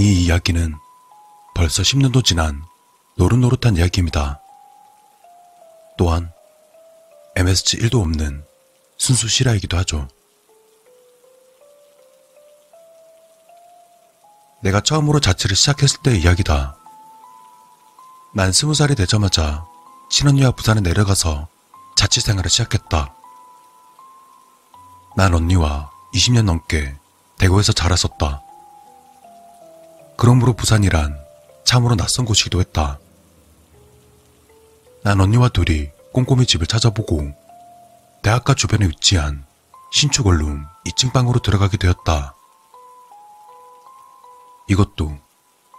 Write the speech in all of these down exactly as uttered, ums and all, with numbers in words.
이 이야기는 벌써 십 년도 지난 노릇노릇한 이야기입니다. 또한 엠에스지 일도 없는 순수 실화이기도 하죠. 내가 처음으로 자취를 시작했을 때의 이야기다. 난 스무 살이 되자마자 친언니와 부산에 내려가서 자취 생활을 시작했다. 난 언니와 이십 년 넘게 대구에서 자랐었다. 그러므로 부산이란 참으로 낯선 곳이기도 했다. 난 언니와 둘이 꼼꼼히 집을 찾아보고 대학가 주변에 위치한 신축 원룸 이 층 방으로 들어가게 되었다. 이것도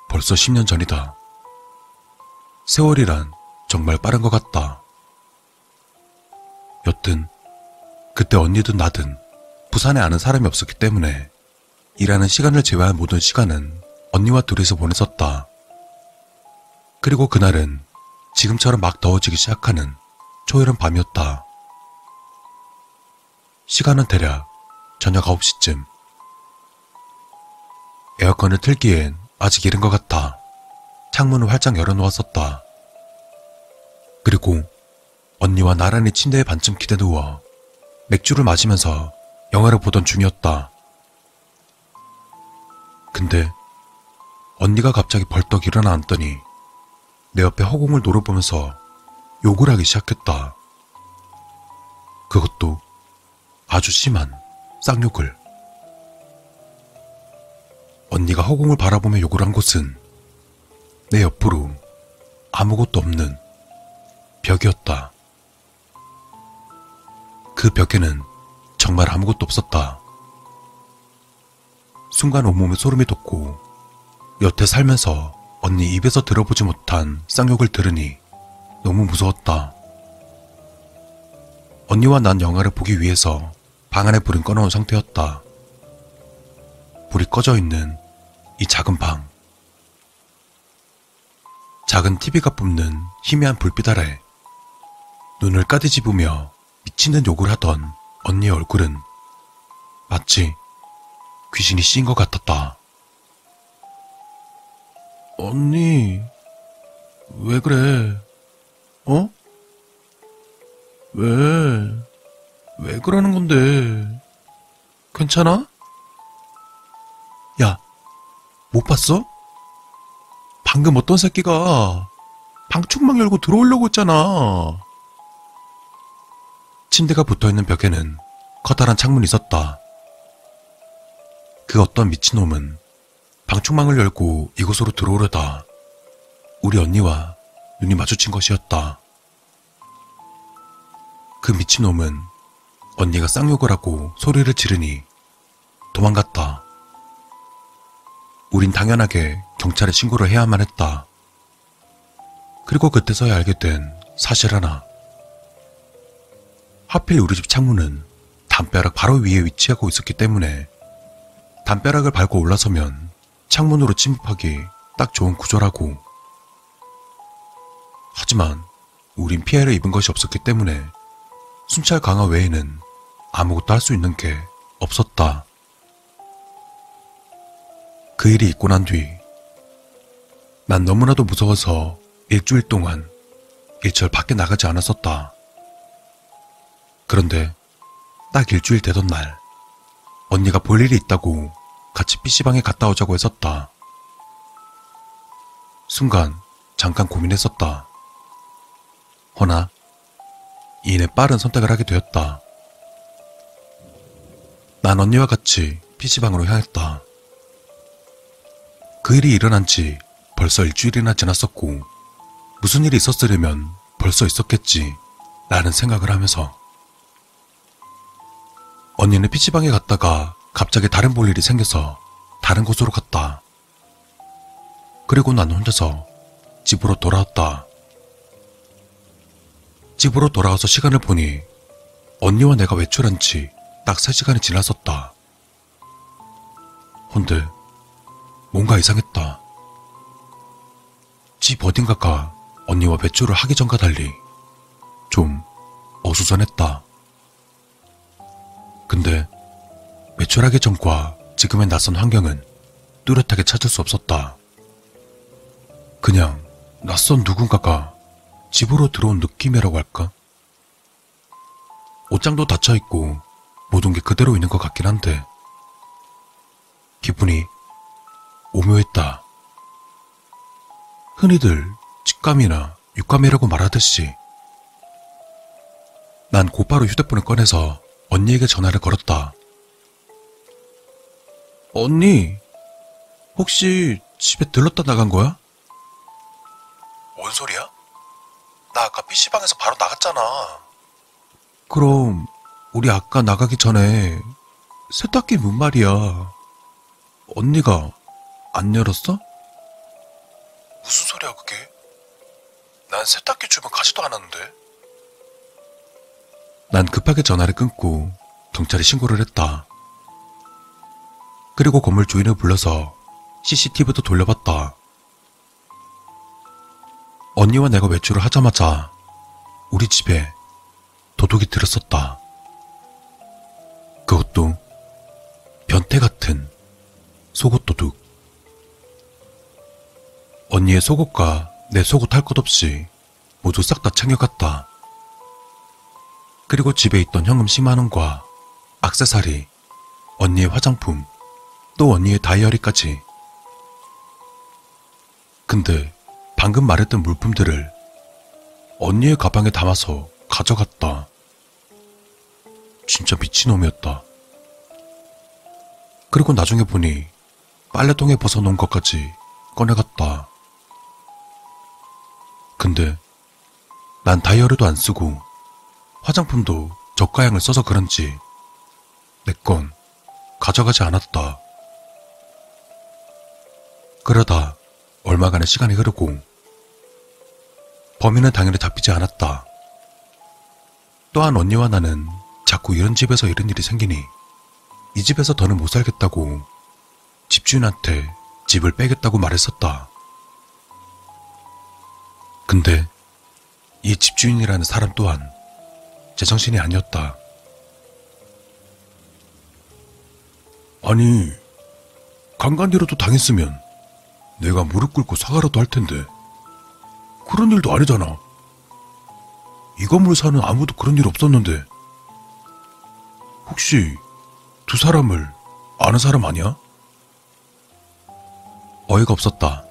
벌써 십 년 전이다. 세월이란 정말 빠른 것 같다. 여튼 그때 언니든 나든 부산에 아는 사람이 없었기 때문에 일하는 시간을 제외한 모든 시간은 언니와 둘이서 보냈었다. 그리고 그날은 지금처럼 막 더워지기 시작하는 초여름 밤이었다. 시간은 대략 저녁 아홉 시쯤. 에어컨을 틀기엔 아직 이른 것 같아 창문을 활짝 열어놓았었다. 그리고 언니와 나란히 침대에 반쯤 기대 누워 맥주를 마시면서 영화를 보던 중이었다. 근데 언니가 갑자기 벌떡 일어나 앉더니 내 옆에 허공을 노려보면서 욕을 하기 시작했다. 그것도 아주 심한 쌍욕을. 언니가 허공을 바라보며 욕을 한 곳은 내 옆으로 아무것도 없는 벽이었다. 그 벽에는 정말 아무것도 없었다. 순간 온몸에 소름이 돋고 여태 살면서 언니 입에서 들어보지 못한 쌍욕을 들으니 너무 무서웠다. 언니와 난 영화를 보기 위해서 방 안에 불은 꺼놓은 상태였다. 불이 꺼져 있는 이 작은 방. 작은 티비가 뿜는 희미한 불빛 아래 눈을 까디집으며 미치는 욕을 하던 언니의 얼굴은 마치 귀신이 씌인 것 같았다. 언니, 왜 그래? 어? 왜? 왜 그러는 건데? 괜찮아? 야, 못 봤어? 방금 어떤 새끼가 방충망 열고 들어오려고 했잖아. 침대가 붙어있는 벽에는 커다란 창문이 있었다. 그 어떤 미친놈은 방충망을 열고 이곳으로 들어오려다 우리 언니와 눈이 마주친 것이었다. 그 미친놈은 언니가 쌍욕을 하고 소리를 지르니 도망갔다. 우린 당연하게 경찰에 신고를 해야만 했다. 그리고 그때서야 알게 된 사실 하나. 하필 우리 집 창문은 담벼락 바로 위에 위치하고 있었기 때문에 담벼락을 밟고 올라서면 창문으로 침입하기 딱 좋은 구조라고. 하지만 우린 피해를 입은 것이 없었기 때문에 순찰 강화 외에는 아무것도 할 수 있는 게 없었다. 그 일이 있고 난 뒤 난 너무나도 무서워서 일주일 동안 일절 밖에 나가지 않았었다. 그런데 딱 일주일 되던 날 언니가 볼 일이 있다고 같이 피씨방에 갔다 오자고 했었다. 순간 잠깐 고민했었다. 허나 이내 빠른 선택을 하게 되었다. 난 언니와 같이 피씨방으로 향했다. 그 일이 일어난 지 벌써 일주일이나 지났었고 무슨 일이 있었으려면 벌써 있었겠지 라는 생각을 하면서. 언니는 피씨방에 갔다가 갑자기 다른 볼 일이 생겨서 다른 곳으로 갔다. 그리고 난 혼자서 집으로 돌아왔다. 집으로 돌아와서 시간을 보니 언니와 내가 외출한 지 딱 세 시간이 지났었다. 헌데 뭔가 이상했다. 집 어딘가가 언니와 외출을 하기 전과 달리 좀 어수선했다. 근데 외출하기 전과 지금의 낯선 환경은 뚜렷하게 찾을 수 없었다. 그냥 낯선 누군가가 집으로 들어온 느낌이라고 할까? 옷장도 닫혀있고 모든 게 그대로 있는 것 같긴 한데 기분이 오묘했다. 흔히들 직감이나 육감이라고 말하듯이 난 곧바로 휴대폰을 꺼내서 언니에게 전화를 걸었다. 언니, 혹시 집에 들렀다 나간 거야? 뭔 소리야? 나 아까 피씨방에서 바로 나갔잖아. 그럼 우리 아까 나가기 전에 세탁기 문 말이야. 언니가 안 열었어? 무슨 소리야 그게? 난 세탁기 주문 가지도 않았는데. 난 급하게 전화를 끊고 경찰에 신고를 했다. 그리고 건물 주인을 불러서 씨씨티비도 돌려봤다. 언니와 내가 외출을 하자마자 우리 집에 도둑이 들었었다. 그것도 변태 같은 속옷 도둑. 언니의 속옷과 내 속옷 할 것 없이 모두 싹 다 챙겨갔다. 그리고 집에 있던 현금 십만 원과 액세서리, 언니의 화장품, 또 언니의 다이어리까지. 근데 방금 말했던 물품들을 언니의 가방에 담아서 가져갔다. 진짜 미친놈이었다. 그리고 나중에 보니 빨래통에 벗어놓은 것까지 꺼내갔다. 근데 난 다이어리도 안 쓰고 화장품도 저가형을 써서 그런지 내 건 가져가지 않았다. 그러다 얼마간의 시간이 흐르고 범인은 당연히 잡히지 않았다. 또한 언니와 나는 자꾸 이런 집에서 이런 일이 생기니 이 집에서 더는 못 살겠다고 집주인한테 집을 빼겠다고 말했었다. 근데 이 집주인이라는 사람 또한 제정신이 아니었다. 아니, 강간이라도 당했으면 내가 무릎 꿇고 사과라도 할 텐데 그런 일도 아니잖아. 이 건물 사는 아무도 그런 일 없었는데 혹시 두 사람을 아는 사람 아니야? 어이가 없었다.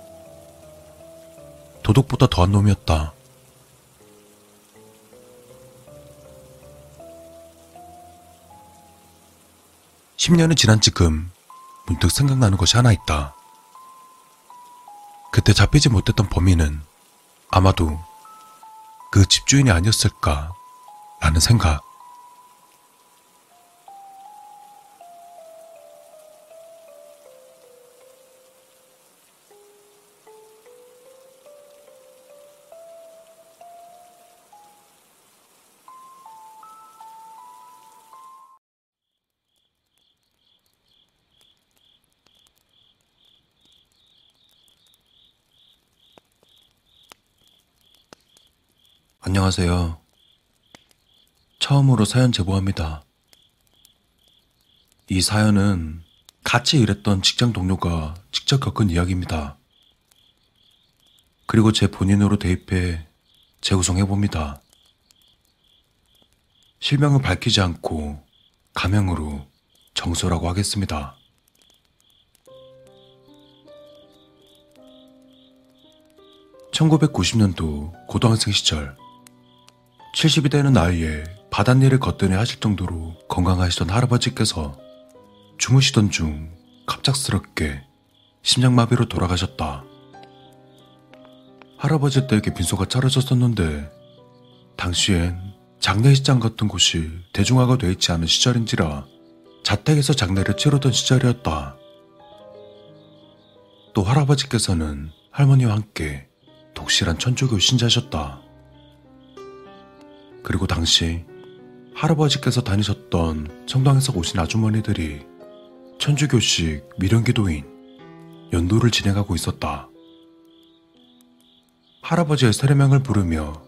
도둑보다 더한 놈이었다. 십 년이 지난 지금 문득 생각나는 것이 하나 있다. 그때 잡히지 못했던 범인은 아마도 그 집주인이 아니었을까 라는 생각. 안녕하세요. 처음으로 사연 제보합니다. 이 사연은 같이 일했던 직장 동료가 직접 겪은 이야기입니다. 그리고 제 본인으로 대입해 재구성해봅니다. 실명을 밝히지 않고 가명으로 정수라고 하겠습니다. 천구백구십 년도 고등학생 시절 칠십이 되는 나이에 바닷일을 거뜬히 하실 정도로 건강하시던 할아버지께서 주무시던 중 갑작스럽게 심장마비로 돌아가셨다. 할아버지 댁에 빈소가 차려졌었는데 당시엔 장례시장 같은 곳이 대중화가 돼 있지 않은 시절인지라 자택에서 장례를 치르던 시절이었다. 또 할아버지께서는 할머니와 함께 독실한 천주교 신자셨다. 그리고 당시 할아버지께서 다니셨던 성당에서 오신 아주머니들이 천주교식 미련기도인 연도를 진행하고 있었다. 할아버지의 세례명을 부르며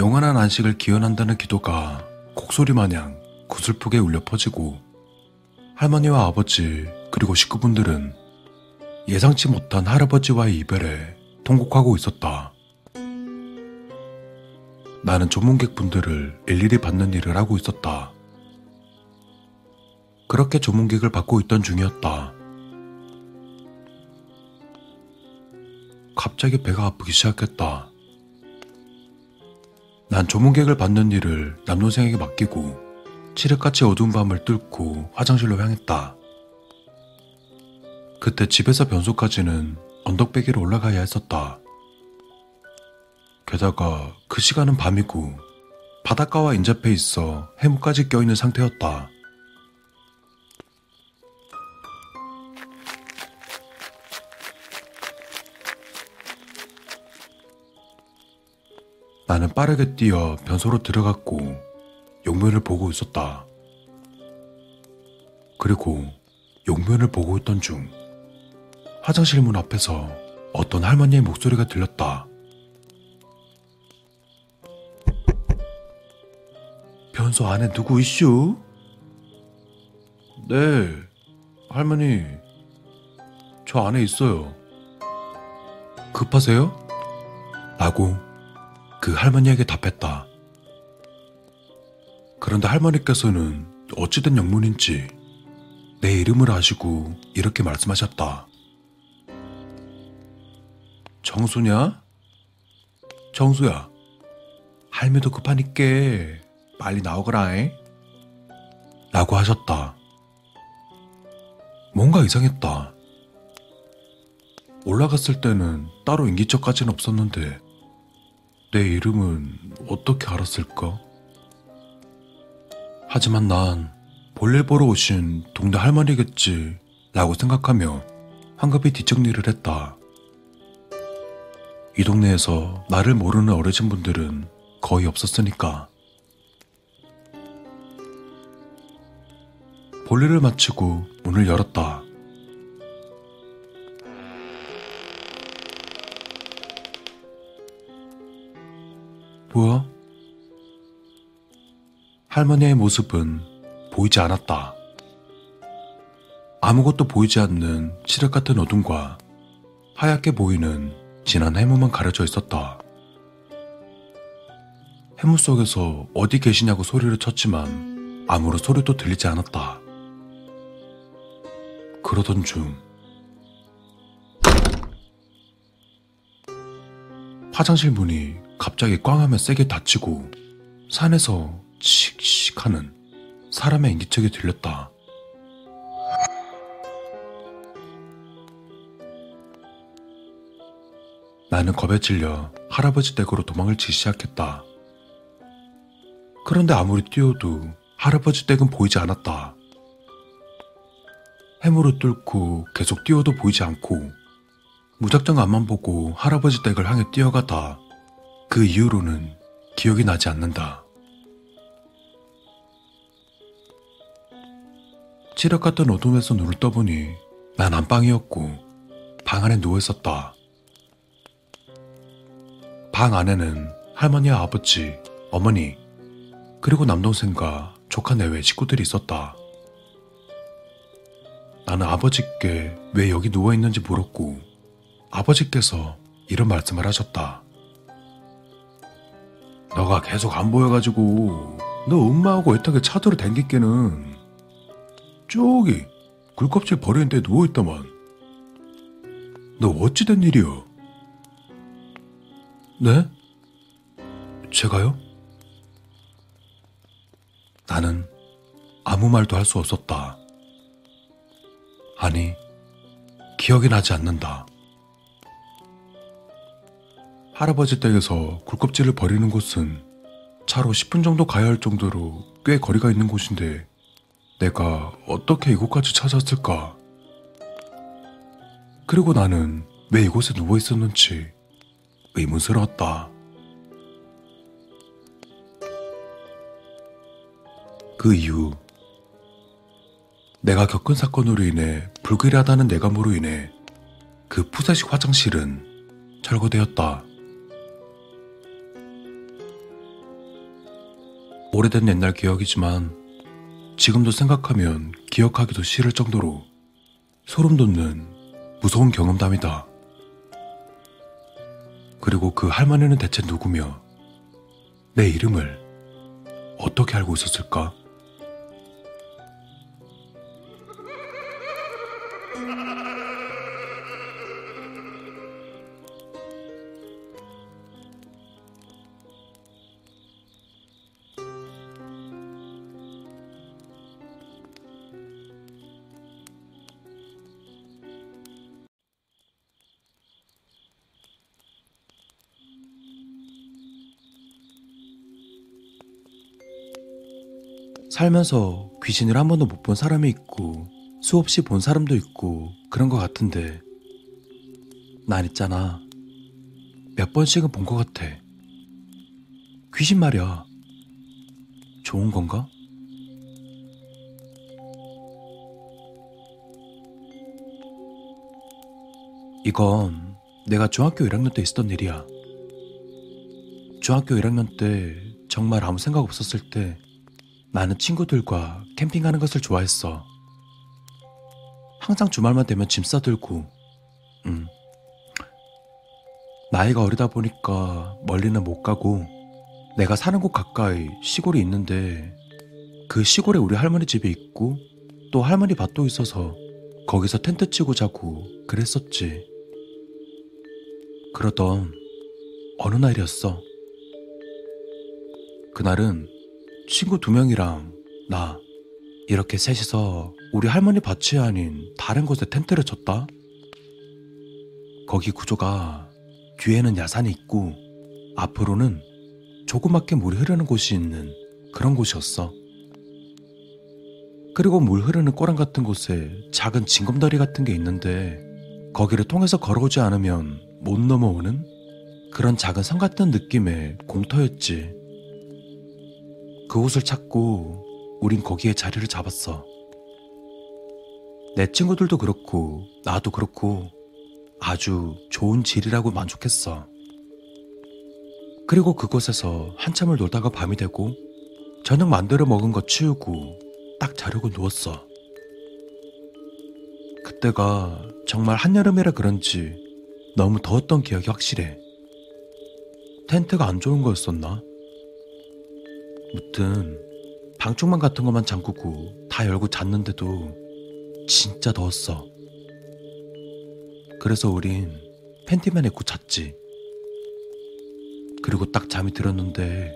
영원한 안식을 기원한다는 기도가 곡소리 마냥 구슬프게 울려 퍼지고 할머니와 아버지 그리고 식구분들은 예상치 못한 할아버지와의 이별에 통곡하고 있었다. 나는 조문객분들을 일일이 받는 일을 하고 있었다. 그렇게 조문객을 받고 있던 중이었다. 갑자기 배가 아프기 시작했다. 난 조문객을 받는 일을 남동생에게 맡기고 칠흑같이 어두운 밤을 뚫고 화장실로 향했다. 그때 집에서 변소까지는 언덕배기로 올라가야 했었다. 게다가 그 시간은 밤이고 바닷가와 인접해 있어 해무까지 껴있는 상태였다. 나는 빠르게 뛰어 변소로 들어갔고 용면을 보고 있었다. 그리고 용면을 보고 있던 중 화장실 문 앞에서 어떤 할머니의 목소리가 들렸다. 변소 안에 누구 있슈? 네, 할머니. 저 안에 있어요. 급하세요? 라고 그 할머니에게 답했다. 그런데 할머니께서는 어찌된 영문인지 내 이름을 아시고 이렇게 말씀하셨다. 정수냐? 정수야, 할미도 급하니께 빨리 나오거라잉 라고 하셨다. 뭔가 이상했다. 올라갔을 때는 따로 인기척까지는 없었는데 내 이름은 어떻게 알았을까? 하지만 난 볼일 보러 오신 동네 할머니겠지 라고 생각하며 황급히 뒷정리를 했다. 이 동네에서 나를 모르는 어르신분들은 거의 없었으니까. 볼일을 마치고 문을 열었다. 뭐야? 할머니의 모습은 보이지 않았다. 아무것도 보이지 않는 칠흑 같은 어둠과 하얗게 보이는 진한 해무만 가려져 있었다. 해무 속에서 어디 계시냐고 소리를 쳤지만 아무런 소리도 들리지 않았다. 그러던 중 화장실 문이 갑자기 꽝 하며 세게 닫히고 산에서 칙칙 하는 사람의 인기척이 들렸다. 나는 겁에 질려 할아버지 댁으로 도망을 치기 시작했다. 그런데 아무리 뛰어도 할아버지 댁은 보이지 않았다. 해무를 뚫고 계속 뛰어도 보이지 않고 무작정 앞만 보고 할아버지 댁을 향해 뛰어가다 그 이후로는 기억이 나지 않는다. 칠흑 같은 어둠에서 눈을 떠보니 난 안방이었고 방 안에 누워있었다. 방 안에는 할머니와 아버지, 어머니, 그리고 남동생과 조카 내외 식구들이 있었다. 나는 아버지께 왜 여기 누워있는지 물었고 아버지께서 이런 말씀을 하셨다. 너가 계속 안 보여가지고 너 엄마하고 애타게 차도를 댕기께는 저기 굴껍질 버리는 데 누워있다만 너 어찌된 일이여? 네? 제가요? 나는 아무 말도 할 수 없었다. 아니, 기억이 나지 않는다. 할아버지 댁에서 굴껍질을 버리는 곳은 차로 십 분 정도 가야 할 정도로 꽤 거리가 있는 곳인데 내가 어떻게 이곳까지 찾았을까? 그리고 나는 왜 이곳에 누워 있었는지 의문스러웠다. 그 이후 내가 겪은 사건으로 인해 불길하다는 내감으로 인해 그 푸세식 화장실은 철거되었다. 오래된 옛날 기억이지만 지금도 생각하면 기억하기도 싫을 정도로 소름 돋는 무서운 경험담이다. 그리고 그 할머니는 대체 누구며 내 이름을 어떻게 알고 있었을까? 살면서 귀신을 한 번도 못 본 사람이 있고 수없이 본 사람도 있고 그런 것 같은데, 난 있잖아, 몇 번씩은 본 것 같아. 귀신 말이야. 좋은 건가? 이건 내가 중학교 일 학년 때 있었던 일이야. 중학교 일 학년 때 정말 아무 생각 없었을 때 나는 친구들과 캠핑하는 것을 좋아했어. 항상 주말만 되면 짐 싸들고, 음. 나이가 어리다 보니까 멀리는 못 가고 내가 사는 곳 가까이 시골이 있는데, 그 시골에 우리 할머니 집이 있고 또 할머니 밭도 있어서 거기서 텐트 치고 자고 그랬었지. 그러던 어느 날이었어. 그날은 친구 두 명이랑 나 이렇게 셋이서 우리 할머니 밭이 아닌 다른 곳에 텐트를 쳤다. 거기 구조가 뒤에는 야산이 있고 앞으로는 조그맣게 물이 흐르는 곳이 있는 그런 곳이었어. 그리고 물 흐르는 꼬랑 같은 곳에 작은 징검다리 같은 게 있는데, 거기를 통해서 걸어오지 않으면 못 넘어오는 그런 작은 산 같은 느낌의 공터였지. 그곳을 찾고 우린 거기에 자리를 잡았어. 내 친구들도 그렇고 나도 그렇고 아주 좋은 질이라고 만족했어. 그리고 그곳에서 한참을 놀다가 밤이 되고 저녁 만들어 먹은 거 치우고 딱 자려고 누웠어. 그때가 정말 한여름이라 그런지 너무 더웠던 기억이 확실해. 텐트가 안 좋은 거였었나? 무튼 방충망 같은 것만 잠그고 다 열고 잤는데도 진짜 더웠어. 그래서 우린 팬티만 입고 잤지. 그리고 딱 잠이 들었는데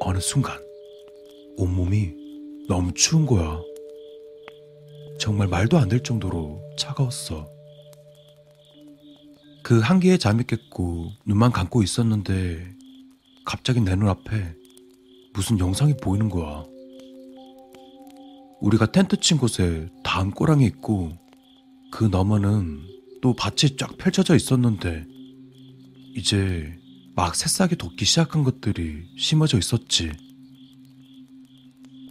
어느 순간 온몸이 너무 추운 거야. 정말 말도 안 될 정도로 차가웠어. 그 한기에 잠이 깼고 눈만 감고 있었는데 갑자기 내 눈앞에 무슨 영상이 보이는 거야. 우리가 텐트 친 곳에 다은 꼬랑이 있고 그 너머는 또 밭이 쫙 펼쳐져 있었는데 이제 막 새싹이 돋기 시작한 것들이 심어져 있었지.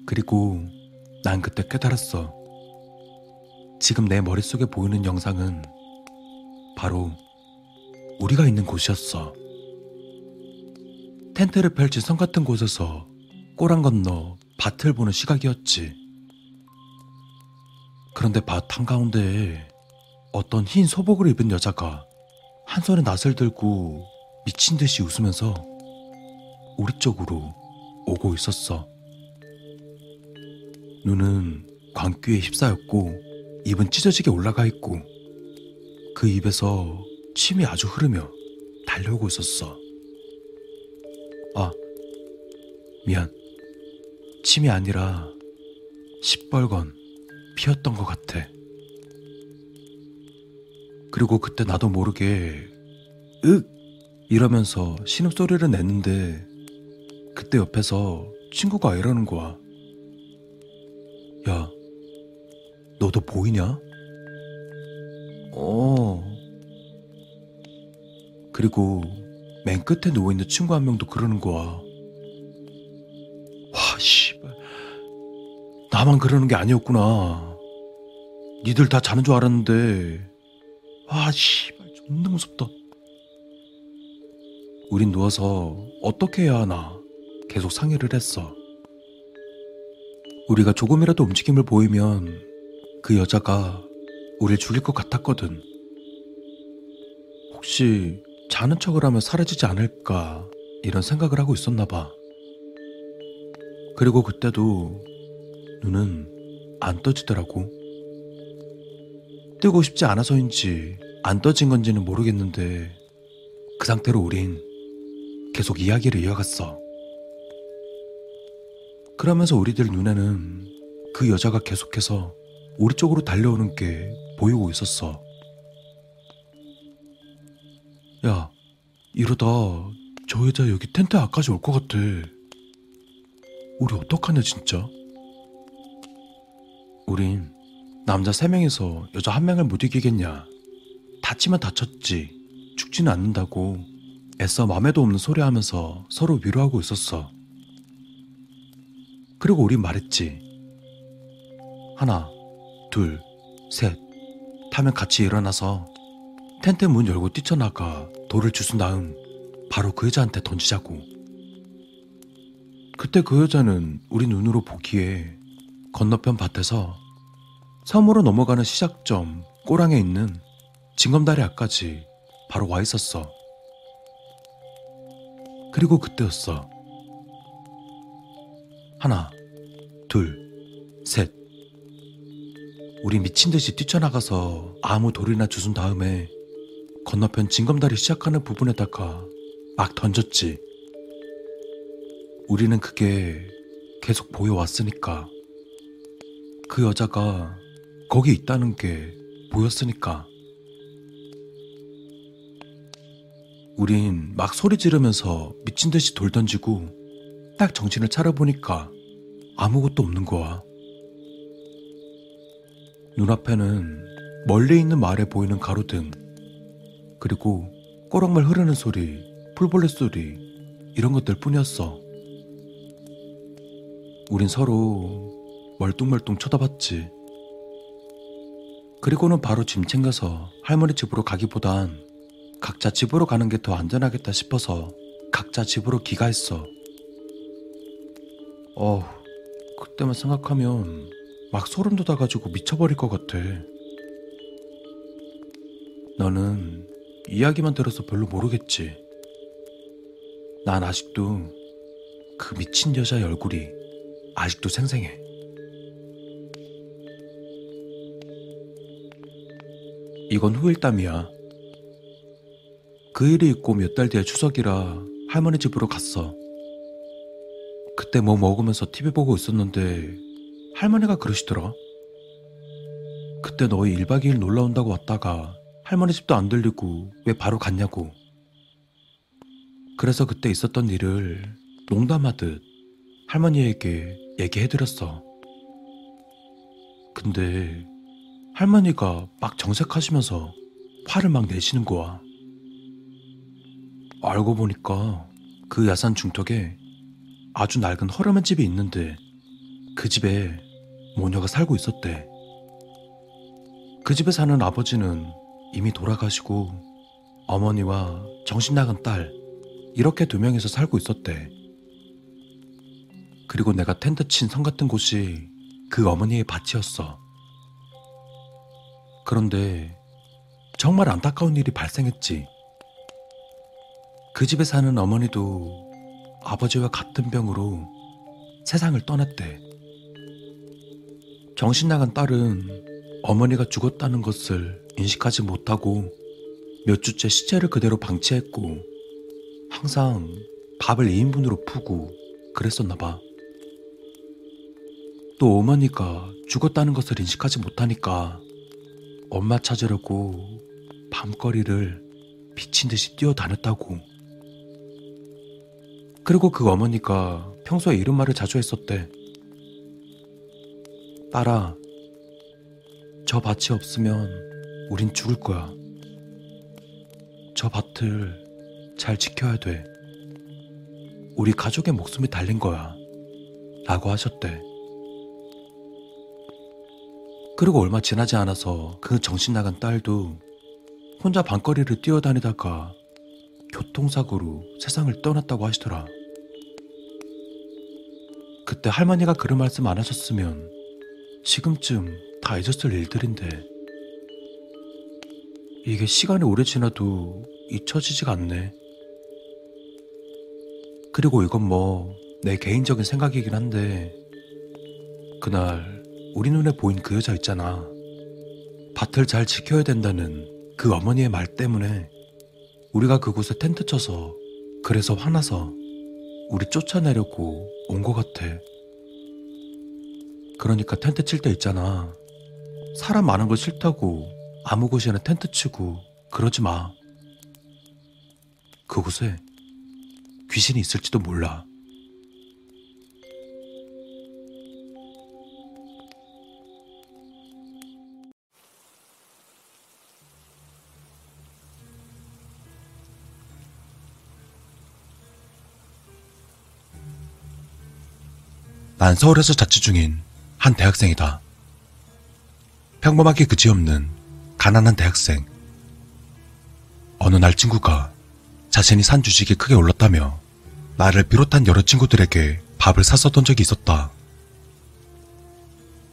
그리고 난 그때 깨달았어. 지금 내 머릿속에 보이는 영상은 바로 우리가 있는 곳이었어. 텐트를 펼친 선 같은 곳에서 꼬랑 건너 밭을 보는 시각이었지. 그런데 밭 한가운데에 어떤 흰 소복을 입은 여자가 한 손에 낫을 들고 미친 듯이 웃으면서 우리 쪽으로 오고 있었어. 눈은 광기에 휩싸였고 입은 찢어지게 올라가 있고 그 입에서 침이 아주 흐르며 달려오고 있었어. 아, 미안. 침이 아니라 시뻘건 피였던 것 같아. 그리고 그때 나도 모르게 으! 이러면서 신음소리를 냈는데 그때 옆에서 친구가 이러는 거야. 야, 너도 보이냐? 어. 그리고 맨 끝에 누워있는 친구 한 명도 그러는 거야. 와, 씨발. 나만 그러는 게 아니었구나. 니들 다 자는 줄 알았는데. 와, 씨발. 존나 무섭다. 우린 누워서 어떻게 해야 하나 계속 상의를 했어. 우리가 조금이라도 움직임을 보이면 그 여자가 우릴 죽일 것 같았거든. 혹시 자는 척을 하면 사라지지 않을까 이런 생각을 하고 있었나 봐. 그리고 그때도 눈은 안 떠지더라고. 뜨고 싶지 않아서인지 안 떠진 건지는 모르겠는데 그 상태로 우린 계속 이야기를 이어갔어. 그러면서 우리들 눈에는 그 여자가 계속해서 우리 쪽으로 달려오는 게 보이고 있었어. 야, 이러다 저 여자 여기 텐트 앞까지 올 것 같아. 우리 어떡하냐 진짜. 우린 남자 세 명에서 여자 한 명을 못 이기겠냐, 다치면 다쳤지 죽지는 않는다고 애써 맘에도 없는 소리 하면서 서로 위로하고 있었어. 그리고 우린 말했지. 하나, 둘, 셋 하면 같이 일어나서 텐트 문 열고 뛰쳐나가 돌을 주운 다음 바로 그 여자한테 던지자고. 그때 그 여자는 우리 눈으로 보기에 건너편 밭에서 섬으로 넘어가는 시작점 꼬랑에 있는 징검다리 앞까지 바로 와 있었어. 그리고 그때였어. 하나, 둘, 셋. 우리 미친 듯이 뛰쳐나가서 아무 돌이나 주운 다음에 건너편 징검다리 시작하는 부분에다가 막 던졌지. 우리는 그게 계속 보여왔으니까. 그 여자가 거기 있다는 게 보였으니까. 우린 막 소리 지르면서 미친 듯이 돌 던지고 딱 정신을 차려보니까 아무것도 없는 거야. 눈앞에는 멀리 있는 마을에 보이는 가로등, 그리고 꼬락말 흐르는 소리, 풀벌레 소리 이런 것들 뿐이었어. 우린 서로 멀뚱멀뚱 쳐다봤지. 그리고는 바로 짐 챙겨서 할머니 집으로 가기보단 각자 집으로 가는 게 더 안전하겠다 싶어서 각자 집으로 귀가했어. 어우, 그때만 생각하면 막 소름 돋아가지고 미쳐버릴 것 같아. 너는 이야기만 들어서 별로 모르겠지. 난 아직도 그 미친 여자의 얼굴이 아직도 생생해. 이건 후일담이야. 그 일이 있고 몇 달 뒤에 추석이라 할머니 집으로 갔어. 그때 뭐 먹으면서 티비 보고 있었는데 할머니가 그러시더라. 그때 너희 일 박 이 일 놀러 온다고 왔다가 할머니 집도 안 들리고 왜 바로 갔냐고. 그래서 그때 있었던 일을 농담하듯 할머니에게 얘기해드렸어. 근데 할머니가 막 정색하시면서 화를 막 내시는 거야. 알고 보니까 그 야산 중턱에 아주 낡은 허름한 집이 있는데 그 집에 모녀가 살고 있었대. 그 집에 사는 아버지는 이미 돌아가시고 어머니와 정신나간 딸 이렇게 두 명이서 살고 있었대. 그리고 내가 텐트 친 성 같은 곳이 그 어머니의 밭이었어. 그런데 정말 안타까운 일이 발생했지. 그 집에 사는 어머니도 아버지와 같은 병으로 세상을 떠났대. 정신나간 딸은 어머니가 죽었다는 것을 인식하지 못하고 몇 주째 시체를 그대로 방치했고 항상 밥을 이 인분으로 푸고 그랬었나 봐. 또 어머니가 죽었다는 것을 인식하지 못하니까 엄마 찾으려고 밤거리를 미친 듯이 뛰어다녔다고. 그리고 그 어머니가 평소에 이런 말을 자주 했었대. 딸아, 저 밭이 없으면 우린 죽을 거야. 저 밭을 잘 지켜야 돼. 우리 가족의 목숨이 달린 거야. 라고 하셨대. 그리고 얼마 지나지 않아서 그 정신나간 딸도 혼자 밤거리를 뛰어다니다가 교통사고로 세상을 떠났다고 하시더라. 그때 할머니가 그런 말씀 안 하셨으면 지금쯤 다 잊었을 일들인데 이게 시간이 오래 지나도 잊혀지지가 않네. 그리고 이건 뭐 내 개인적인 생각이긴 한데 그날 우리 눈에 보인 그 여자 있잖아. 밭을 잘 지켜야 된다는 그 어머니의 말 때문에 우리가 그곳에 텐트 쳐서 그래서 화나서 우리 쫓아내려고 온 것 같아. 그러니까 텐트 칠 때 있잖아. 사람 많은 거 싫다고 아무 곳이나 텐트 치고 그러지 마. 그곳에 귀신이 있을지도 몰라. 난 서울에서 자취 중인 한 대학생이다. 평범하게 그지없는 가난한 대학생. 어느 날 친구가 자신이 산 주식이 크게 올랐다며 나를 비롯한 여러 친구들에게 밥을 샀었던 적이 있었다.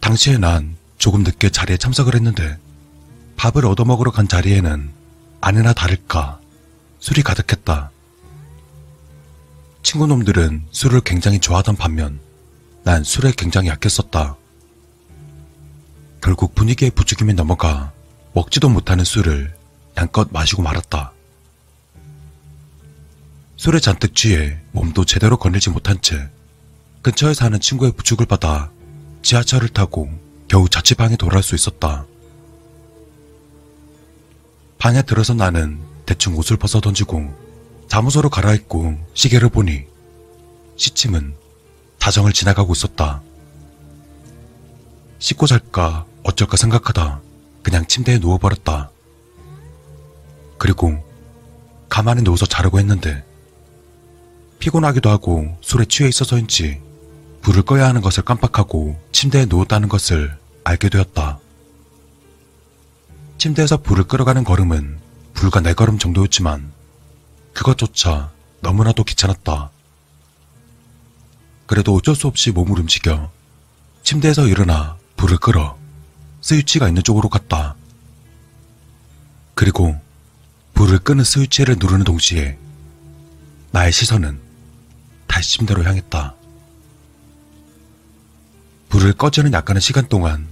당시에 난 조금 늦게 자리에 참석을 했는데 밥을 얻어먹으러 간 자리에는 아니나 다를까 술이 가득했다. 친구놈들은 술을 굉장히 좋아하던 반면 난 술에 굉장히 약했었다. 결국 분위기에 부추김이 넘어가 먹지도 못하는 술을 양껏 마시고 말았다. 술에 잔뜩 취해 몸도 제대로 거닐지 못한 채 근처에 사는 친구의 부축을 받아 지하철을 타고 겨우 자취방에 돌아올 수 있었다. 방에 들어서 나는 대충 옷을 벗어 던지고 잠옷으로 갈아입고 시계를 보니 시침은 다정을 지나가고 있었다. 씻고 잘까 어쩔까 생각하다 그냥 침대에 누워버렸다. 그리고 가만히 누워서 자려고 했는데 피곤하기도 하고 술에 취해 있어서인지 불을 꺼야 하는 것을 깜빡하고 침대에 누웠다는 것을 알게 되었다. 침대에서 불을 끌어가는 걸음은 불과 네 걸음 정도였지만 그것조차 너무나도 귀찮았다. 그래도 어쩔 수 없이 몸을 움직여 침대에서 일어나 불을 끌어 스위치가 있는 쪽으로 갔다. 그리고 불을 끄는 스위치를 누르는 동시에 나의 시선은 다시 침대로 향했다. 불을 꺼지는 약간의 시간 동안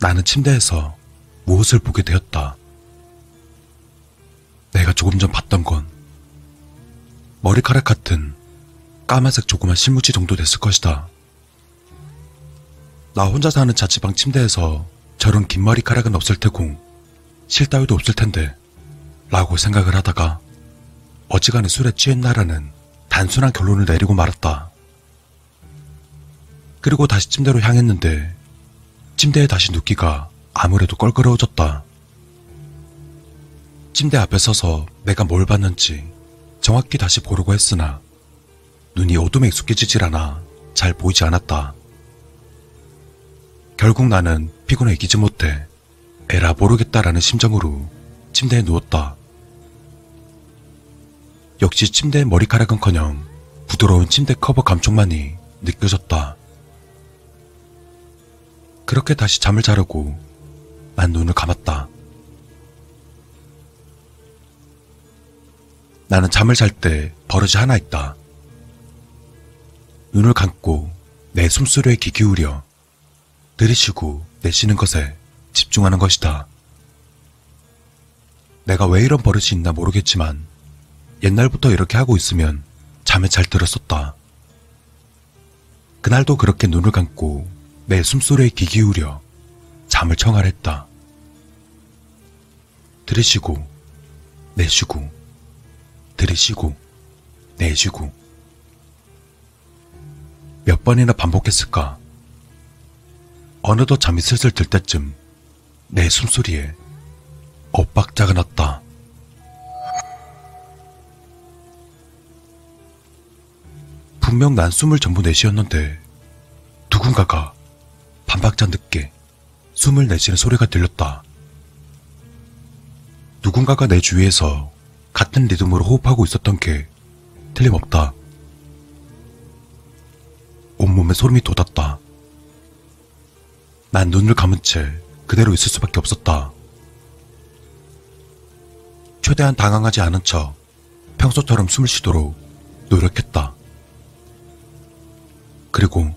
나는 침대에서 무엇을 보게 되었다. 내가 조금 전 봤던 건 머리카락 같은 까만색 조그만 실무지 정도 됐을 것이다. 나 혼자 사는 자취방 침대에서 저런 긴 머리카락은 없을 테고 실 따위도 없을 텐데 라고 생각을 하다가 어지간히 술에 취했나라는 단순한 결론을 내리고 말았다. 그리고 다시 침대로 향했는데 침대에 다시 눕기가 아무래도 껄끄러워졌다. 침대 앞에 서서 내가 뭘 봤는지 정확히 다시 보려고 했으나 눈이 어둠에 익숙해지질 않아 잘 보이지 않았다. 결국 나는 피곤해 이기지 못해 에라 모르겠다라는 심정으로 침대에 누웠다. 역시 침대의 머리카락은커녕 부드러운 침대 커버 감촉만이 느껴졌다. 그렇게 다시 잠을 자려고 난 눈을 감았다. 나는 잠을 잘 때 버릇이 하나 있다. 눈을 감고 내 숨소리에 귀 기울여 들이쉬고 내쉬는 것에 집중하는 것이다. 내가 왜 이런 버릇이 있나 모르겠지만 옛날부터 이렇게 하고 있으면 잠에 잘 들었었다. 그날도 그렇게 눈을 감고 내 숨소리에 귀 기울여 잠을 청하랬다. 들이쉬고 내쉬고 들이쉬고 내쉬고 몇 번이나 반복했을까. 어느덧 잠이 슬슬 들 때쯤 내 숨소리에 엇박자가 났다. 분명 난 숨을 전부 내쉬었는데 누군가가 반박자 늦게 숨을 내쉬는 소리가 들렸다. 누군가가 내 주위에서 같은 리듬으로 호흡하고 있었던 게 틀림없다. 온몸에 소름이 돋았다. 난 눈을 감은 채 그대로 있을 수밖에 없었다. 최대한 당황하지 않은 척 평소처럼 숨을 쉬도록 노력했다. 그리고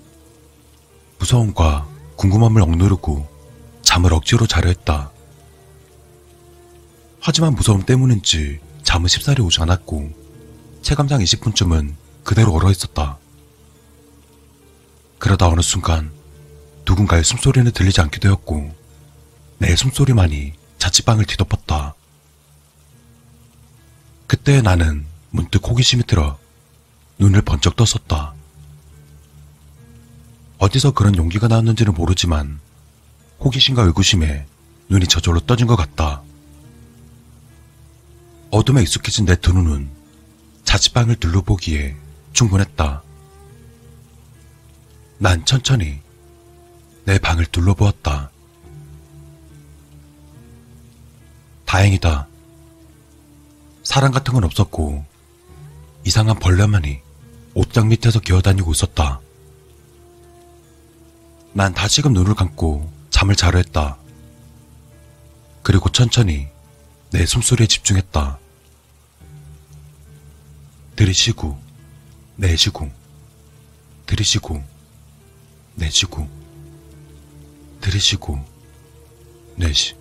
무서움과 궁금함을 억누르고 잠을 억지로 자려 했다. 하지만 무서움 때문인지 잠은 쉽사리 오지 않았고 체감상 이십 분쯤은 그대로 얼어있었다. 그러다 어느 순간 누군가의 숨소리는 들리지 않게 되었고 내 숨소리만이 자취방을 뒤덮었다. 그때 나는 문득 호기심이 들어 눈을 번쩍 떴었다. 어디서 그런 용기가 나왔는지는 모르지만 호기심과 의구심에 눈이 저절로 떠진 것 같다. 어둠에 익숙해진 내 두 눈은 자취방을 둘러보기에 충분했다. 난 천천히 내 방을 둘러보았다. 다행이다. 사람 같은 건 없었고 이상한 벌레만이 옷장 밑에서 기어다니고 있었다. 난 다시금 눈을 감고 잠을 자려 했다. 그리고 천천히 내 숨소리에 집중했다. 들이쉬고 내쉬고 들이쉬고 내쉬고 들이쉬고 내쉬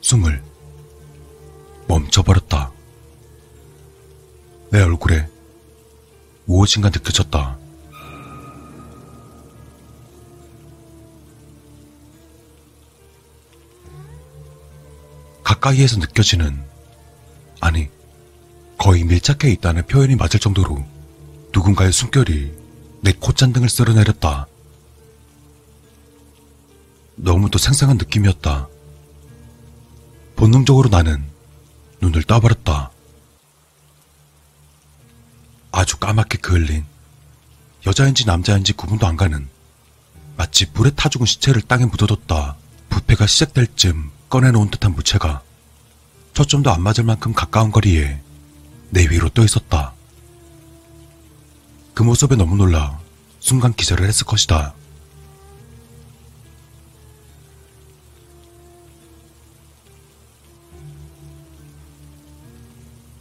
숨을 멈춰버렸다. 내 얼굴에 무엇인가 느껴졌다. 가까이에서 느껴지는, 아니 거의 밀착해 있다는 표현이 맞을 정도로 누군가의 숨결이 내 콧잔등을 쓸어내렸다. 너무도 생생한 느낌이었다. 본능적으로 나는 눈을 떠버렸다. 아주 까맣게 그을린, 여자인지 남자인지 구분도 안 가는, 마치 불에 타 죽은 시체를 땅에 묻어뒀다 부패가 시작될 쯤 꺼내놓은 듯한 무체가 초점도 안 맞을 만큼 가까운 거리에 내 위로 떠 있었다. 그 모습에 너무 놀라 순간 기절을 했을 것이다.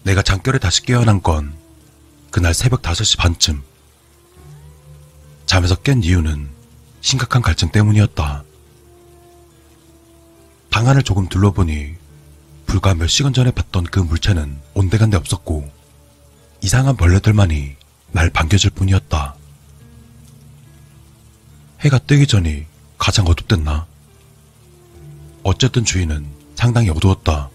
내가 잠결에 다시 깨어난 건 그날 새벽 다섯 시 반쯤. 잠에서 깬 이유는 심각한 갈증 때문이었다. 방 안을 조금 둘러보니 불과 몇 시간 전에 봤던 그 물체는 온데간데 없었고 이상한 벌레들만이 날 반겨줄 뿐이었다. 해가 뜨기 전이 가장 어둡댔나? 어쨌든 주위는 상당히 어두웠다.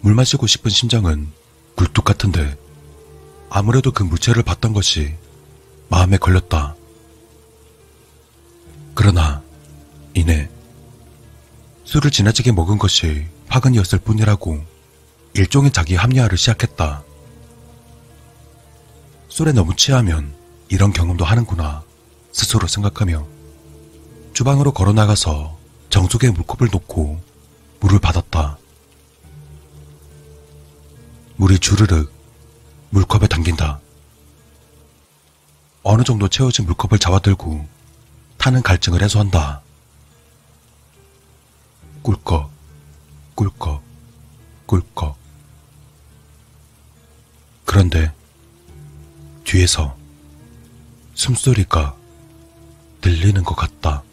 물 마시고 싶은 심장은 굴뚝 같은데 아무래도 그 물체를 봤던 것이 마음에 걸렸다. 그러나 이내 술을 지나치게 먹은 것이 파근이었을 뿐이라고 일종의 자기 합리화를 시작했다. 술에 너무 취하면 이런 경험도 하는구나 스스로 생각하며 주방으로 걸어나가서 정수기에 물컵을 놓고 물을 받았다. 물이 주르륵 물컵에 담긴다. 어느 정도 채워진 물컵을 잡아들고 타는 갈증을 해소한다. 꿀꺽, 꿀꺽, 꿀꺽. 그런데 뒤에서 숨소리가 들리는 것 같다.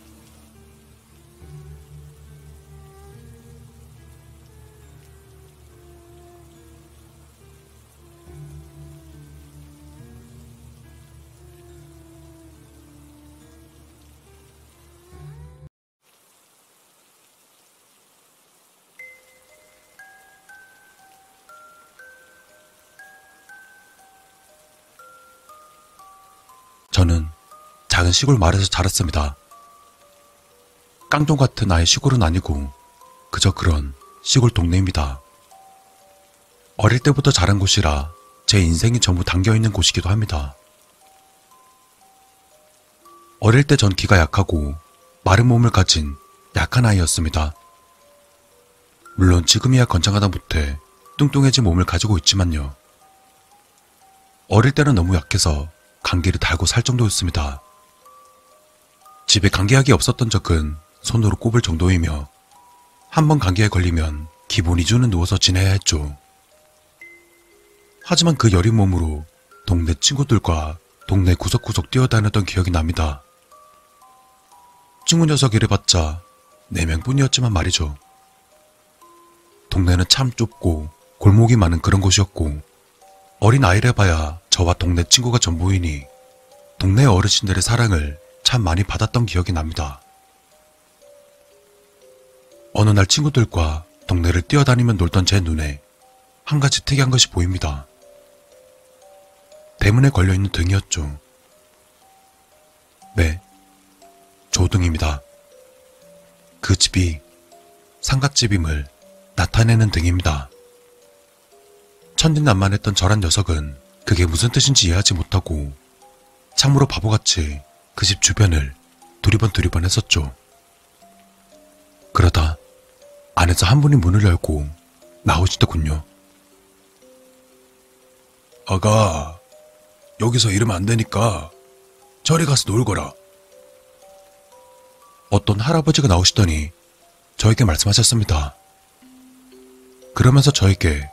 저는 작은 시골 마을에서 자랐습니다. 깡통 같은 아예 시골은 아니고 그저 그런 시골 동네입니다. 어릴 때부터 자란 곳이라 제 인생이 전부 담겨있는 곳이기도 합니다. 어릴 때 전 키가 약하고 마른 몸을 가진 약한 아이였습니다. 물론 지금이야 건장하다 못해 뚱뚱해진 몸을 가지고 있지만요. 어릴 때는 너무 약해서 감기를 달고 살 정도였습니다. 집에 감기약이 없었던 적은 손으로 꼽을 정도이며 한번 감기에 걸리면 기본 이 주는 누워서 지내야 했죠. 하지만 그 여린 몸으로 동네 친구들과 동네 구석구석 뛰어다녔던 기억이 납니다. 친구 녀석 이래봤자 네 명뿐이었지만 말이죠. 동네는 참 좁고 골목이 많은 그런 곳이었고 어린 아이를 봐야 저와 동네 친구가 전부이니 동네 어르신들의 사랑을 참 많이 받았던 기억이 납니다. 어느 날 친구들과 동네를 뛰어다니며 놀던 제 눈에 한 가지 특이한 것이 보입니다. 대문에 걸려있는 등이었죠. 네, 조등입니다. 그 집이 상갓집임을 나타내는 등입니다. 천진난만했던 저란 녀석은 그게 무슨 뜻인지 이해하지 못하고 참으로 바보같이 그 집 주변을 두리번 두리번 했었죠. 그러다 안에서 한 분이 문을 열고 나오시더군요. 아가, 여기서 이러면 안 되니까 저리 가서 놀거라. 어떤 할아버지가 나오시더니 저에게 말씀하셨습니다. 그러면서 저에게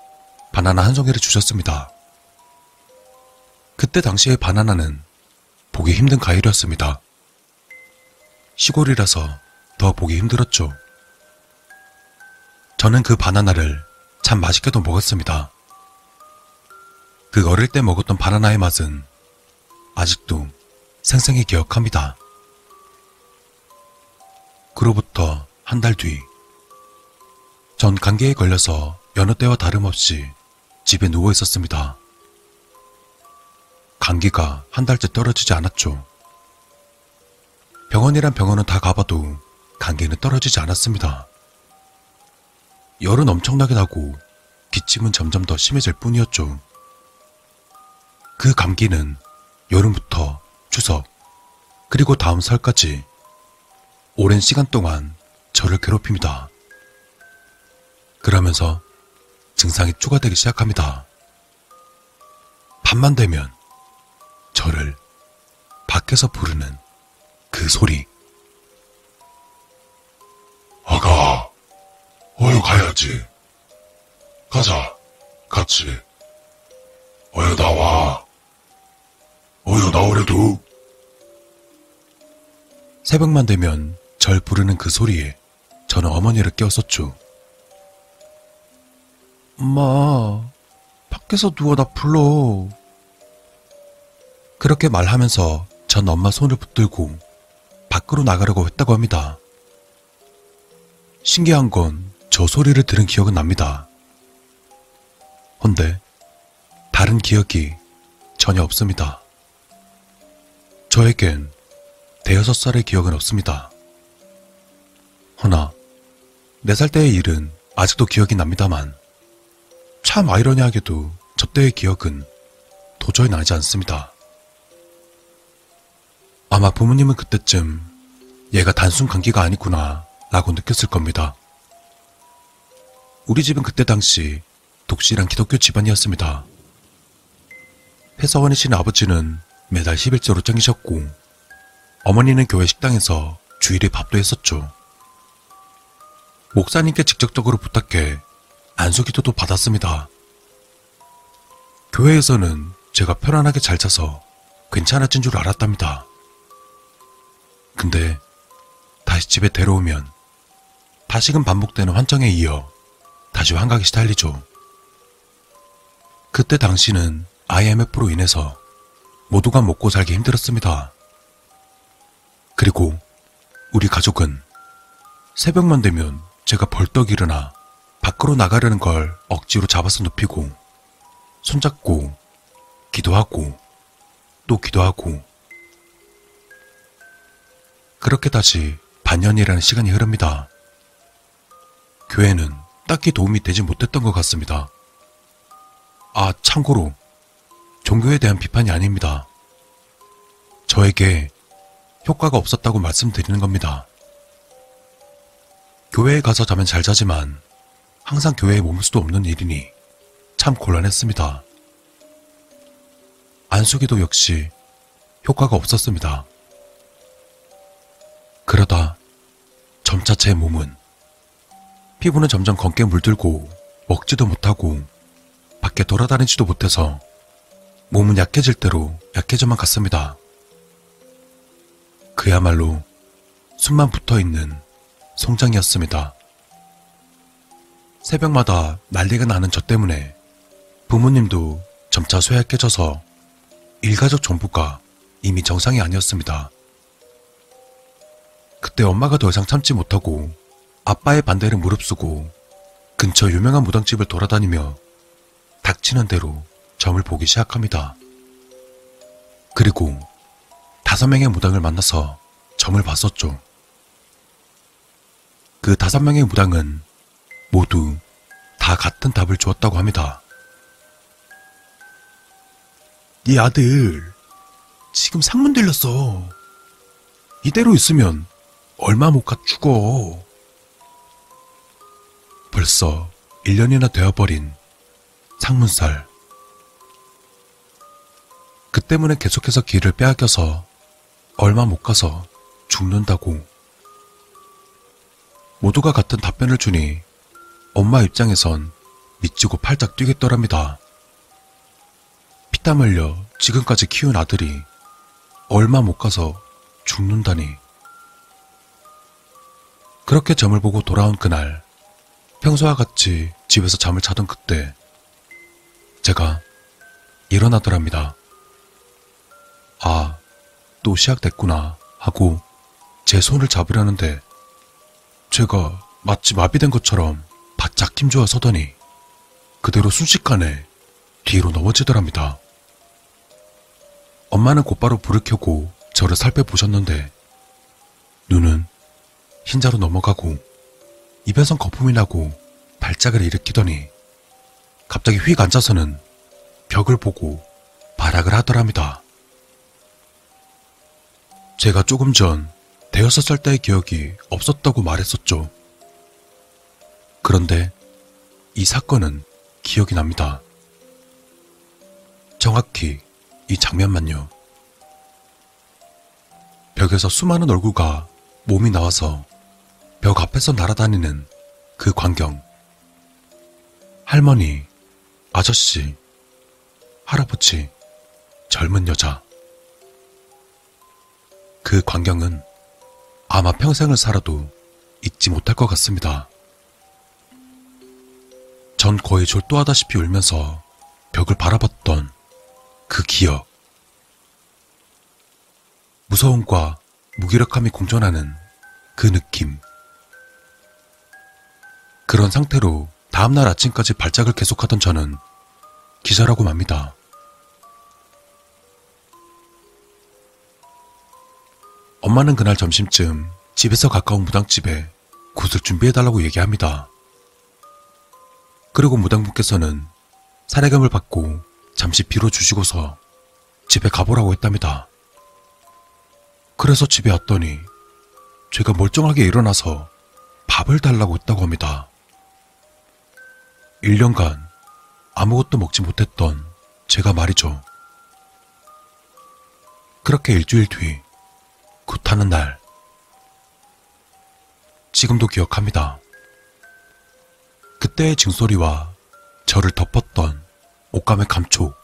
바나나 한 송이를 주셨습니다. 그때 당시의 바나나는 보기 힘든 과일이었습니다. 시골이라서 더 보기 힘들었죠. 저는 그 바나나를 참 맛있게도 먹었습니다. 그 어릴 때 먹었던 바나나의 맛은 아직도 생생히 기억합니다. 그로부터 한 달 뒤, 전 감기에 걸려서 여느 때와 다름없이 집에 누워 있었습니다. 감기가 한 달째 떨어지지 않았죠. 병원이란 병원은 다 가봐도 감기는 떨어지지 않았습니다. 열은 엄청나게 나고 기침은 점점 더 심해질 뿐이었죠. 그 감기는 여름부터 추석 그리고 다음 설까지 오랜 시간 동안 저를 괴롭힙니다. 그러면서 증상이 추가되기 시작합니다. 밤만 되면 저를 밖에서 부르는 그 소리. 아가, 어여 가야지. 가자, 같이. 어여 나와. 어여 나오려도. 새벽만 되면 절 부르는 그 소리에 저는 어머니를 깨웠었죠. 엄마, 밖에서 누워 나 불러. 그렇게 말하면서 전 엄마 손을 붙들고 밖으로 나가려고 했다고 합니다. 신기한 건 저 소리를 들은 기억은 납니다. 헌데 다른 기억이 전혀 없습니다. 저에겐 대여섯 살의 기억은 없습니다. 허나 네 살 때의 일은 아직도 기억이 납니다만 참 아이러니하게도 저 때의 기억은 도저히 나지 않습니다. 아마 부모님은 그때쯤 얘가 단순 감기가 아니구나 라고 느꼈을 겁니다. 우리 집은 그때 당시 독실한 기독교 집안이었습니다. 회사원이신 아버지는 매달 십일조로 쟁이셨고 어머니는 교회 식당에서 주일에 밥도 했었죠. 목사님께 직접적으로 부탁해 안수기도도 받았습니다. 교회에서는 제가 편안하게 잘 자서 괜찮아진 줄 알았답니다. 근데 다시 집에 데려오면 다시금 반복되는 환청에 이어 다시 환각이 시달리죠. 그때 당시는 아이엠에프로 인해서 모두가 먹고 살기 힘들었습니다. 그리고 우리 가족은 새벽만 되면 제가 벌떡 일어나 밖으로 나가려는 걸 억지로 잡아서 눕히고 손잡고 기도하고 또 기도하고 그렇게 다시 반년이라는 시간이 흐릅니다. 교회는 딱히 도움이 되지 못했던 것 같습니다. 아, 참고로 종교에 대한 비판이 아닙니다. 저에게 효과가 없었다고 말씀드리는 겁니다. 교회에 가서 자면 잘 자지만 항상 교회에 머물 수도 없는 일이니 참 곤란했습니다. 안수기도 역시 효과가 없었습니다. 그러다 점차 제 몸은 피부는 점점 검게 물들고 먹지도 못하고 밖에 돌아다니지도 못해서 몸은 약해질 대로 약해져만 갔습니다. 그야말로 숨만 붙어있는 송장이었습니다. 새벽마다 난리가 나는 저 때문에 부모님도 점차 쇠약해져서 일가족 전부가 이미 정상이 아니었습니다. 그때 엄마가 더 이상 참지 못하고 아빠의 반대를 무릅쓰고 근처 유명한 무당집을 돌아다니며 닥치는 대로 점을 보기 시작합니다. 그리고 다섯 명의 무당을 만나서 점을 봤었죠. 그 다섯 명의 무당은 모두 다 같은 답을 주었다고 합니다. 네 아들 지금 상문 들렸어. 이대로 있으면 얼마 못 가 죽어. 벌써 일 년이나 되어버린 상문살. 그 때문에 계속해서 길을 빼앗겨서 얼마 못 가서 죽는다고. 모두가 같은 답변을 주니 엄마 입장에선 미치고 팔짝 뛰겠더랍니다. 피땀 흘려 지금까지 키운 아들이 얼마 못 가서 죽는다니. 그렇게 점을 보고 돌아온 그날, 평소와 같이 집에서 잠을 자던 그때 제가 일어나더랍니다. 아, 또 시작됐구나 하고 제 손을 잡으려는데 제가 마치 마비된 것처럼 바짝 힘주어 서더니 그대로 순식간에 뒤로 넘어지더랍니다. 엄마는 곧바로 불을 켜고 저를 살펴보셨는데 눈은 흰자로 넘어가고 입에선 거품이 나고 발작을 일으키더니 갑자기 휙 앉아서는 벽을 보고 발악을 하더랍니다. 제가 조금 전 대여섯 살 때의 기억이 없었다고 말했었죠. 그런데 이 사건은 기억이 납니다. 정확히 이 장면만요. 벽에서 수많은 얼굴과 몸이 나와서 벽 앞에서 날아다니는 그 광경. 할머니, 아저씨, 할아버지, 젊은 여자. 그 광경은 아마 평생을 살아도 잊지 못할 것 같습니다. 전 거의 졸도하다시피 울면서 벽을 바라봤던 그 기억. 무서움과 무기력함이 공존하는 그 느낌. 그런 상태로 다음날 아침까지 발작을 계속하던 저는 기절하고 맙니다. 엄마는 그날 점심쯤 집에서 가까운 무당집에 굿을 준비해달라고 얘기합니다. 그리고 무당분께서는 사례금을 받고 잠시 빌어주시고서 집에 가보라고 했답니다. 그래서 집에 왔더니 제가 멀쩡하게 일어나서 밥을 달라고 했다고 합니다. 일 년간 아무것도 먹지 못했던 제가 말이죠. 그렇게 일주일 뒤 굿하는 날, 지금도 기억합니다. 그때의 징소리와 저를 덮었던 옷감의 감촉,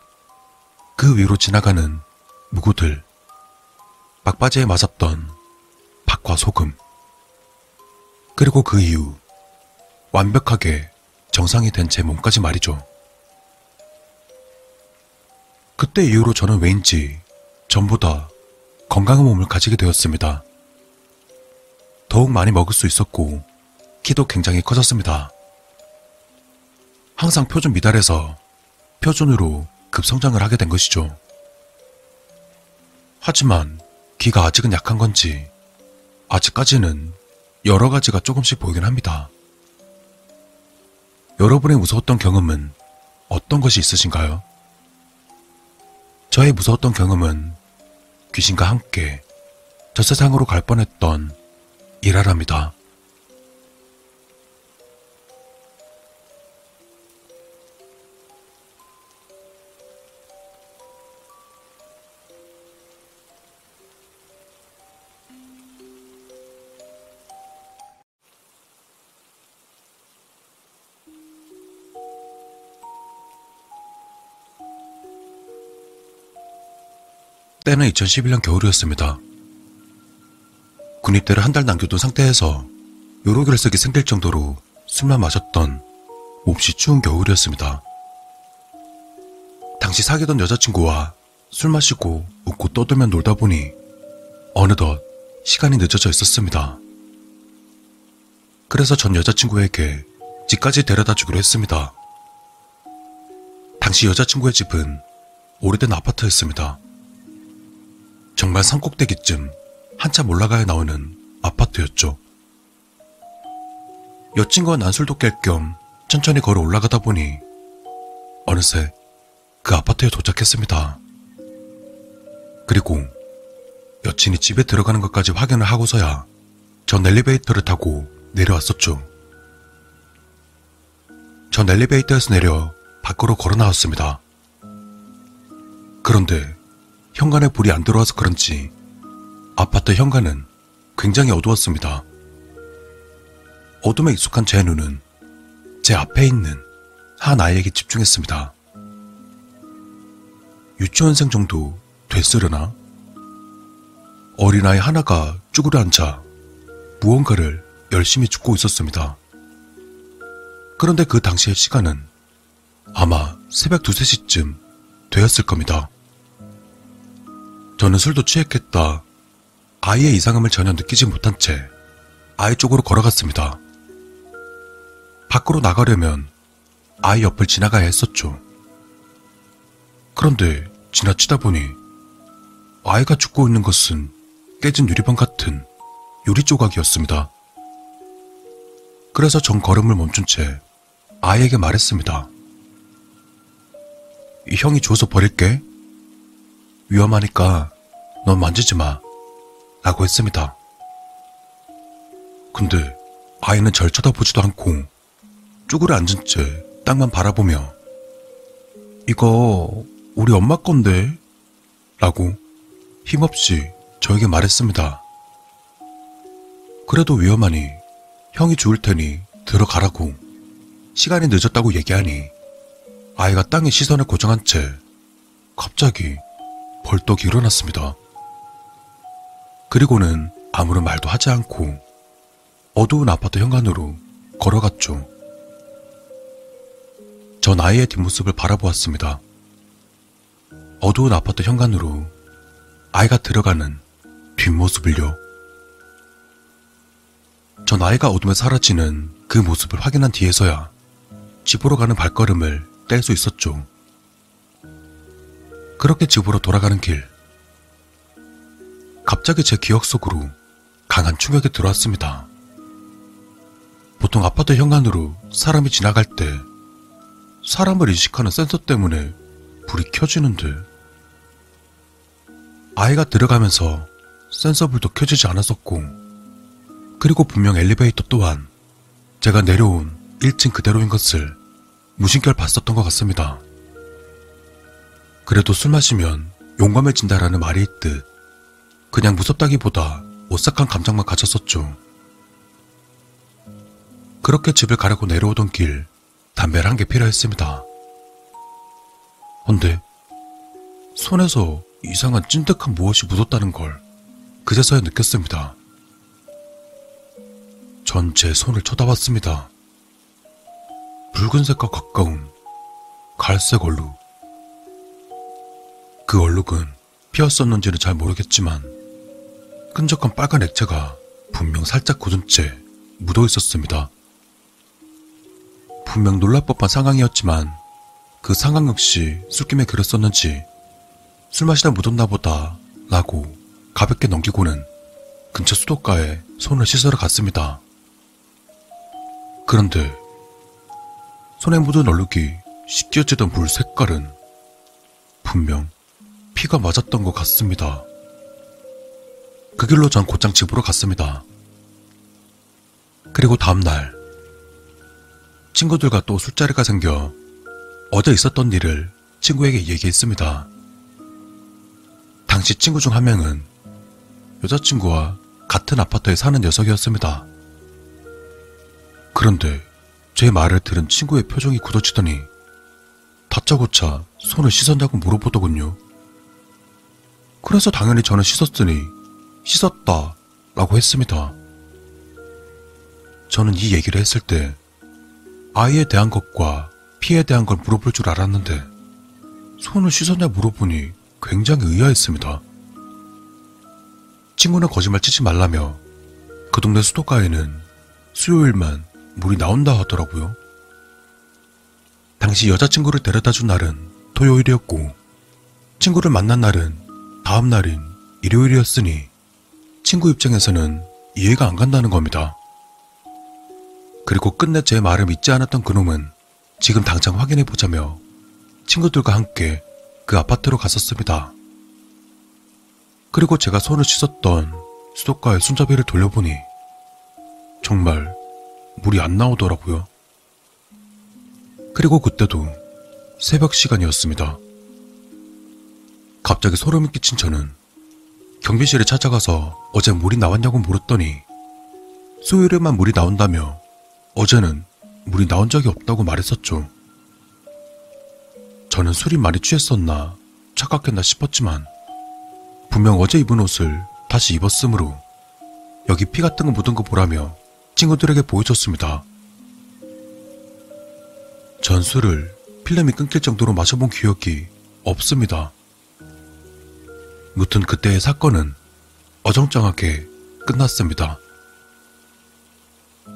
그 위로 지나가는 무구들, 막바지에 맞았던 팥과 소금, 그리고 그 이후 완벽하게 정상이 된 제 몸까지 말이죠. 그때 이후로 저는 왠지 전보다 건강한 몸을 가지게 되었습니다. 더욱 많이 먹을 수 있었고 키도 굉장히 커졌습니다. 항상 표준 미달에서 표준으로 급성장을 하게 된 것이죠. 하지만 기가 아직은 약한 건지 아직까지는 여러 가지가 조금씩 보이긴 합니다. 여러분의 무서웠던 경험은 어떤 것이 있으신가요? 저의 무서웠던 경험은 귀신과 함께 저 세상으로 갈 뻔했던 일화랍니다. 때는 이천십일 년 겨울이었습니다. 군입대를 한 달 남겨둔 상태에서 요로결석이 생길 정도로 술만 마셨던 몹시 추운 겨울이었습니다. 당시 사귀던 여자친구와 술 마시고 웃고 떠들면 놀다 보니 어느덧 시간이 늦어져 있었습니다. 그래서 전 여자친구에게 집까지 데려다 주기로 했습니다. 당시 여자친구의 집은 오래된 아파트였습니다. 정말 산 꼭대기쯤 한참 올라가야 나오는 아파트였죠. 여친과 난 술도 깰 겸 천천히 걸어 올라가다 보니 어느새 그 아파트에 도착했습니다. 그리고 여친이 집에 들어가는 것까지 확인을 하고서야 전 엘리베이터를 타고 내려왔었죠. 전 엘리베이터에서 내려 밖으로 걸어 나왔습니다. 그런데 현관에 불이 안 들어와서 그런지 아파트 현관은 굉장히 어두웠습니다. 어둠에 익숙한 제 눈은 제 앞에 있는 한 아이에게 집중했습니다. 유치원생 정도 됐으려나? 어린아이 하나가 쭈그려 앉아 무언가를 열심히 줍고 있었습니다. 그런데 그 당시의 시간은 아마 새벽 두세 시쯤 되었을 겁니다. 저는 술도 취했겠다 아이의 이상함을 전혀 느끼지 못한 채 아이 쪽으로 걸어갔습니다. 밖으로 나가려면 아이 옆을 지나가야 했었죠. 그런데 지나치다 보니 아이가 죽고 있는 것은 깨진 유리병 같은 유리 조각이었습니다. 그래서 전 걸음을 멈춘 채 아이에게 말했습니다. 이 형이 줘서 버릴게. 위험하니까 넌 만지지 마. 라고 했습니다. 근데 아이는 절 쳐다보지도 않고 쭈그려 앉은 채 땅만 바라보며 이거 우리 엄마 건데? 라고 힘없이 저에게 말했습니다. 그래도 위험하니 형이 죽을 테니 들어가라고 시간이 늦었다고 얘기하니 아이가 땅에 시선을 고정한 채 갑자기 벌떡 일어났습니다. 그리고는 아무런 말도 하지 않고 어두운 아파트 현관으로 걸어갔죠. 전 아이의 뒷모습을 바라보았습니다. 어두운 아파트 현관으로 아이가 들어가는 뒷모습을요. 전 아이가 어둠에 사라지는 그 모습을 확인한 뒤에서야 집으로 가는 발걸음을 뗄 수 있었죠. 그렇게 집으로 돌아가는 길. 갑자기 제 기억 속으로 강한 충격이 들어왔습니다. 보통 아파트 현관으로 사람이 지나갈 때 사람을 인식하는 센서 때문에 불이 켜지는데 아이가 들어가면서 센서 불도 켜지지 않았었고 그리고 분명 엘리베이터 또한 제가 내려온 일 층 그대로인 것을 무심결 봤었던 것 같습니다. 그래도 술 마시면 용감해진다라는 말이 있듯 그냥 무섭다기보다 오싹한 감정만 가졌었죠. 그렇게 집을 가려고 내려오던 길 담배를 한 개 필요했습니다. 근데 손에서 이상한 찐득한 무엇이 묻었다는 걸 그제서야 느꼈습니다. 전 제 손을 쳐다봤습니다. 붉은색과 가까운 갈색 얼룩. 그 얼룩은 피었었는지는 잘 모르겠지만 끈적한 빨간 액체가 분명 살짝 굳은 채 묻어있었습니다. 분명 놀랄 법한 상황이었지만 그 상황 역시 술김에 그랬었는지 술 마시다 묻었나 보다 라고 가볍게 넘기고는 근처 수도가에 손을 씻으러 갔습니다. 그런데 손에 묻은 얼룩이 씻겨지던 물 색깔은 분명 피가 맞았던 것 같습니다. 그 길로 전 곧장 집으로 갔습니다. 그리고 다음날 친구들과 또 술자리가 생겨 어제 있었던 일을 친구에게 얘기했습니다. 당시 친구 중 한 명은 여자친구와 같은 아파트에 사는 녀석이었습니다. 그런데 제 말을 들은 친구의 표정이 굳어지더니 다짜고짜 손을 씻었냐고 물어보더군요. 그래서 당연히 저는 씻었으니 씻었다 라고 했습니다. 저는 이 얘기를 했을 때 아이에 대한 것과 피에 대한 걸 물어볼 줄 알았는데 손을 씻었냐 물어보니 굉장히 의아했습니다. 친구는 거짓말 치지 말라며 그 동네 수도가에는 수요일만 물이 나온다 하더라고요. 당시 여자친구를 데려다준 날은 토요일이었고 친구를 만난 날은 다음 날인 일요일이었으니 친구 입장에서는 이해가 안 간다는 겁니다. 그리고 끝내 제 말을 믿지 않았던 그놈은 지금 당장 확인해보자며 친구들과 함께 그 아파트로 갔었습니다. 그리고 제가 손을 씻었던 수도가의 손잡이를 돌려보니 정말 물이 안 나오더라고요. 그리고 그때도 새벽 시간이었습니다. 갑자기 소름이 끼친 저는 경비실에 찾아가서 어제 물이 나왔냐고 물었더니 수요일에만 물이 나온다며 어제는 물이 나온 적이 없다고 말했었죠. 저는 술이 많이 취했었나 착각했나 싶었지만 분명 어제 입은 옷을 다시 입었으므로 여기 피 같은 거 묻은 거 보라며 친구들에게 보여줬습니다. 전 술을 필름이 끊길 정도로 마셔본 기억이 없습니다. 무튼 그때의 사건은 어정쩡하게 끝났습니다.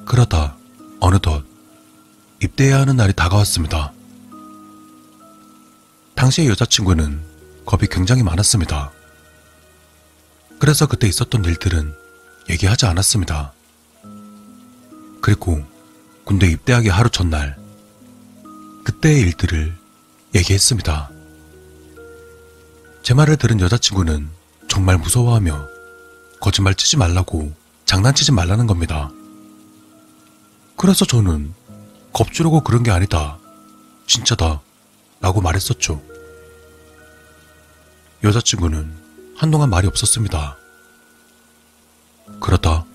그러다 어느덧 입대해야 하는 날이 다가왔습니다. 당시의 여자친구는 겁이 굉장히 많았습니다. 그래서 그때 있었던 일들은 얘기하지 않았습니다. 그리고 군대 입대하기 하루 전날 그때의 일들을 얘기했습니다. 제 말을 들은 여자친구는 정말 무서워하며 거짓말 치지 말라고 장난치지 말라는 겁니다. 그래서 저는 겁주려고 그런 게 아니다, 진짜다 라고 말했었죠. 여자친구는 한동안 말이 없었습니다. 그러다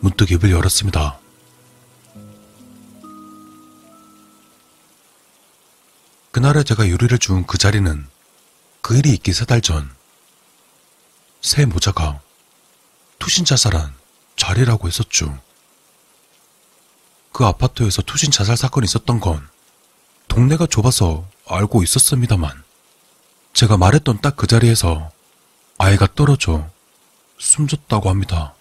문득 입을 열었습니다. 그날에 제가 유리를 주운 그 자리는 그 일이 있기 세 달 전 새 모자가 투신 자살한 자리라고 했었죠. 그 아파트에서 투신 자살 사건이 있었던 건 동네가 좁아서 알고 있었습니다만 제가 말했던 딱 그 자리에서 아이가 떨어져 숨졌다고 합니다.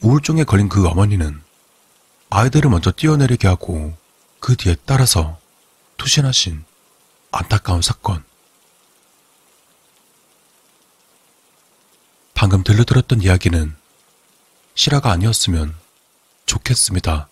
우울증에 걸린 그 어머니는 아이들을 먼저 뛰어내리게 하고 그 뒤에 따라서 투신하신 안타까운 사건. 방금 들려드렸던 이야기는 실화가 아니었으면 좋겠습니다.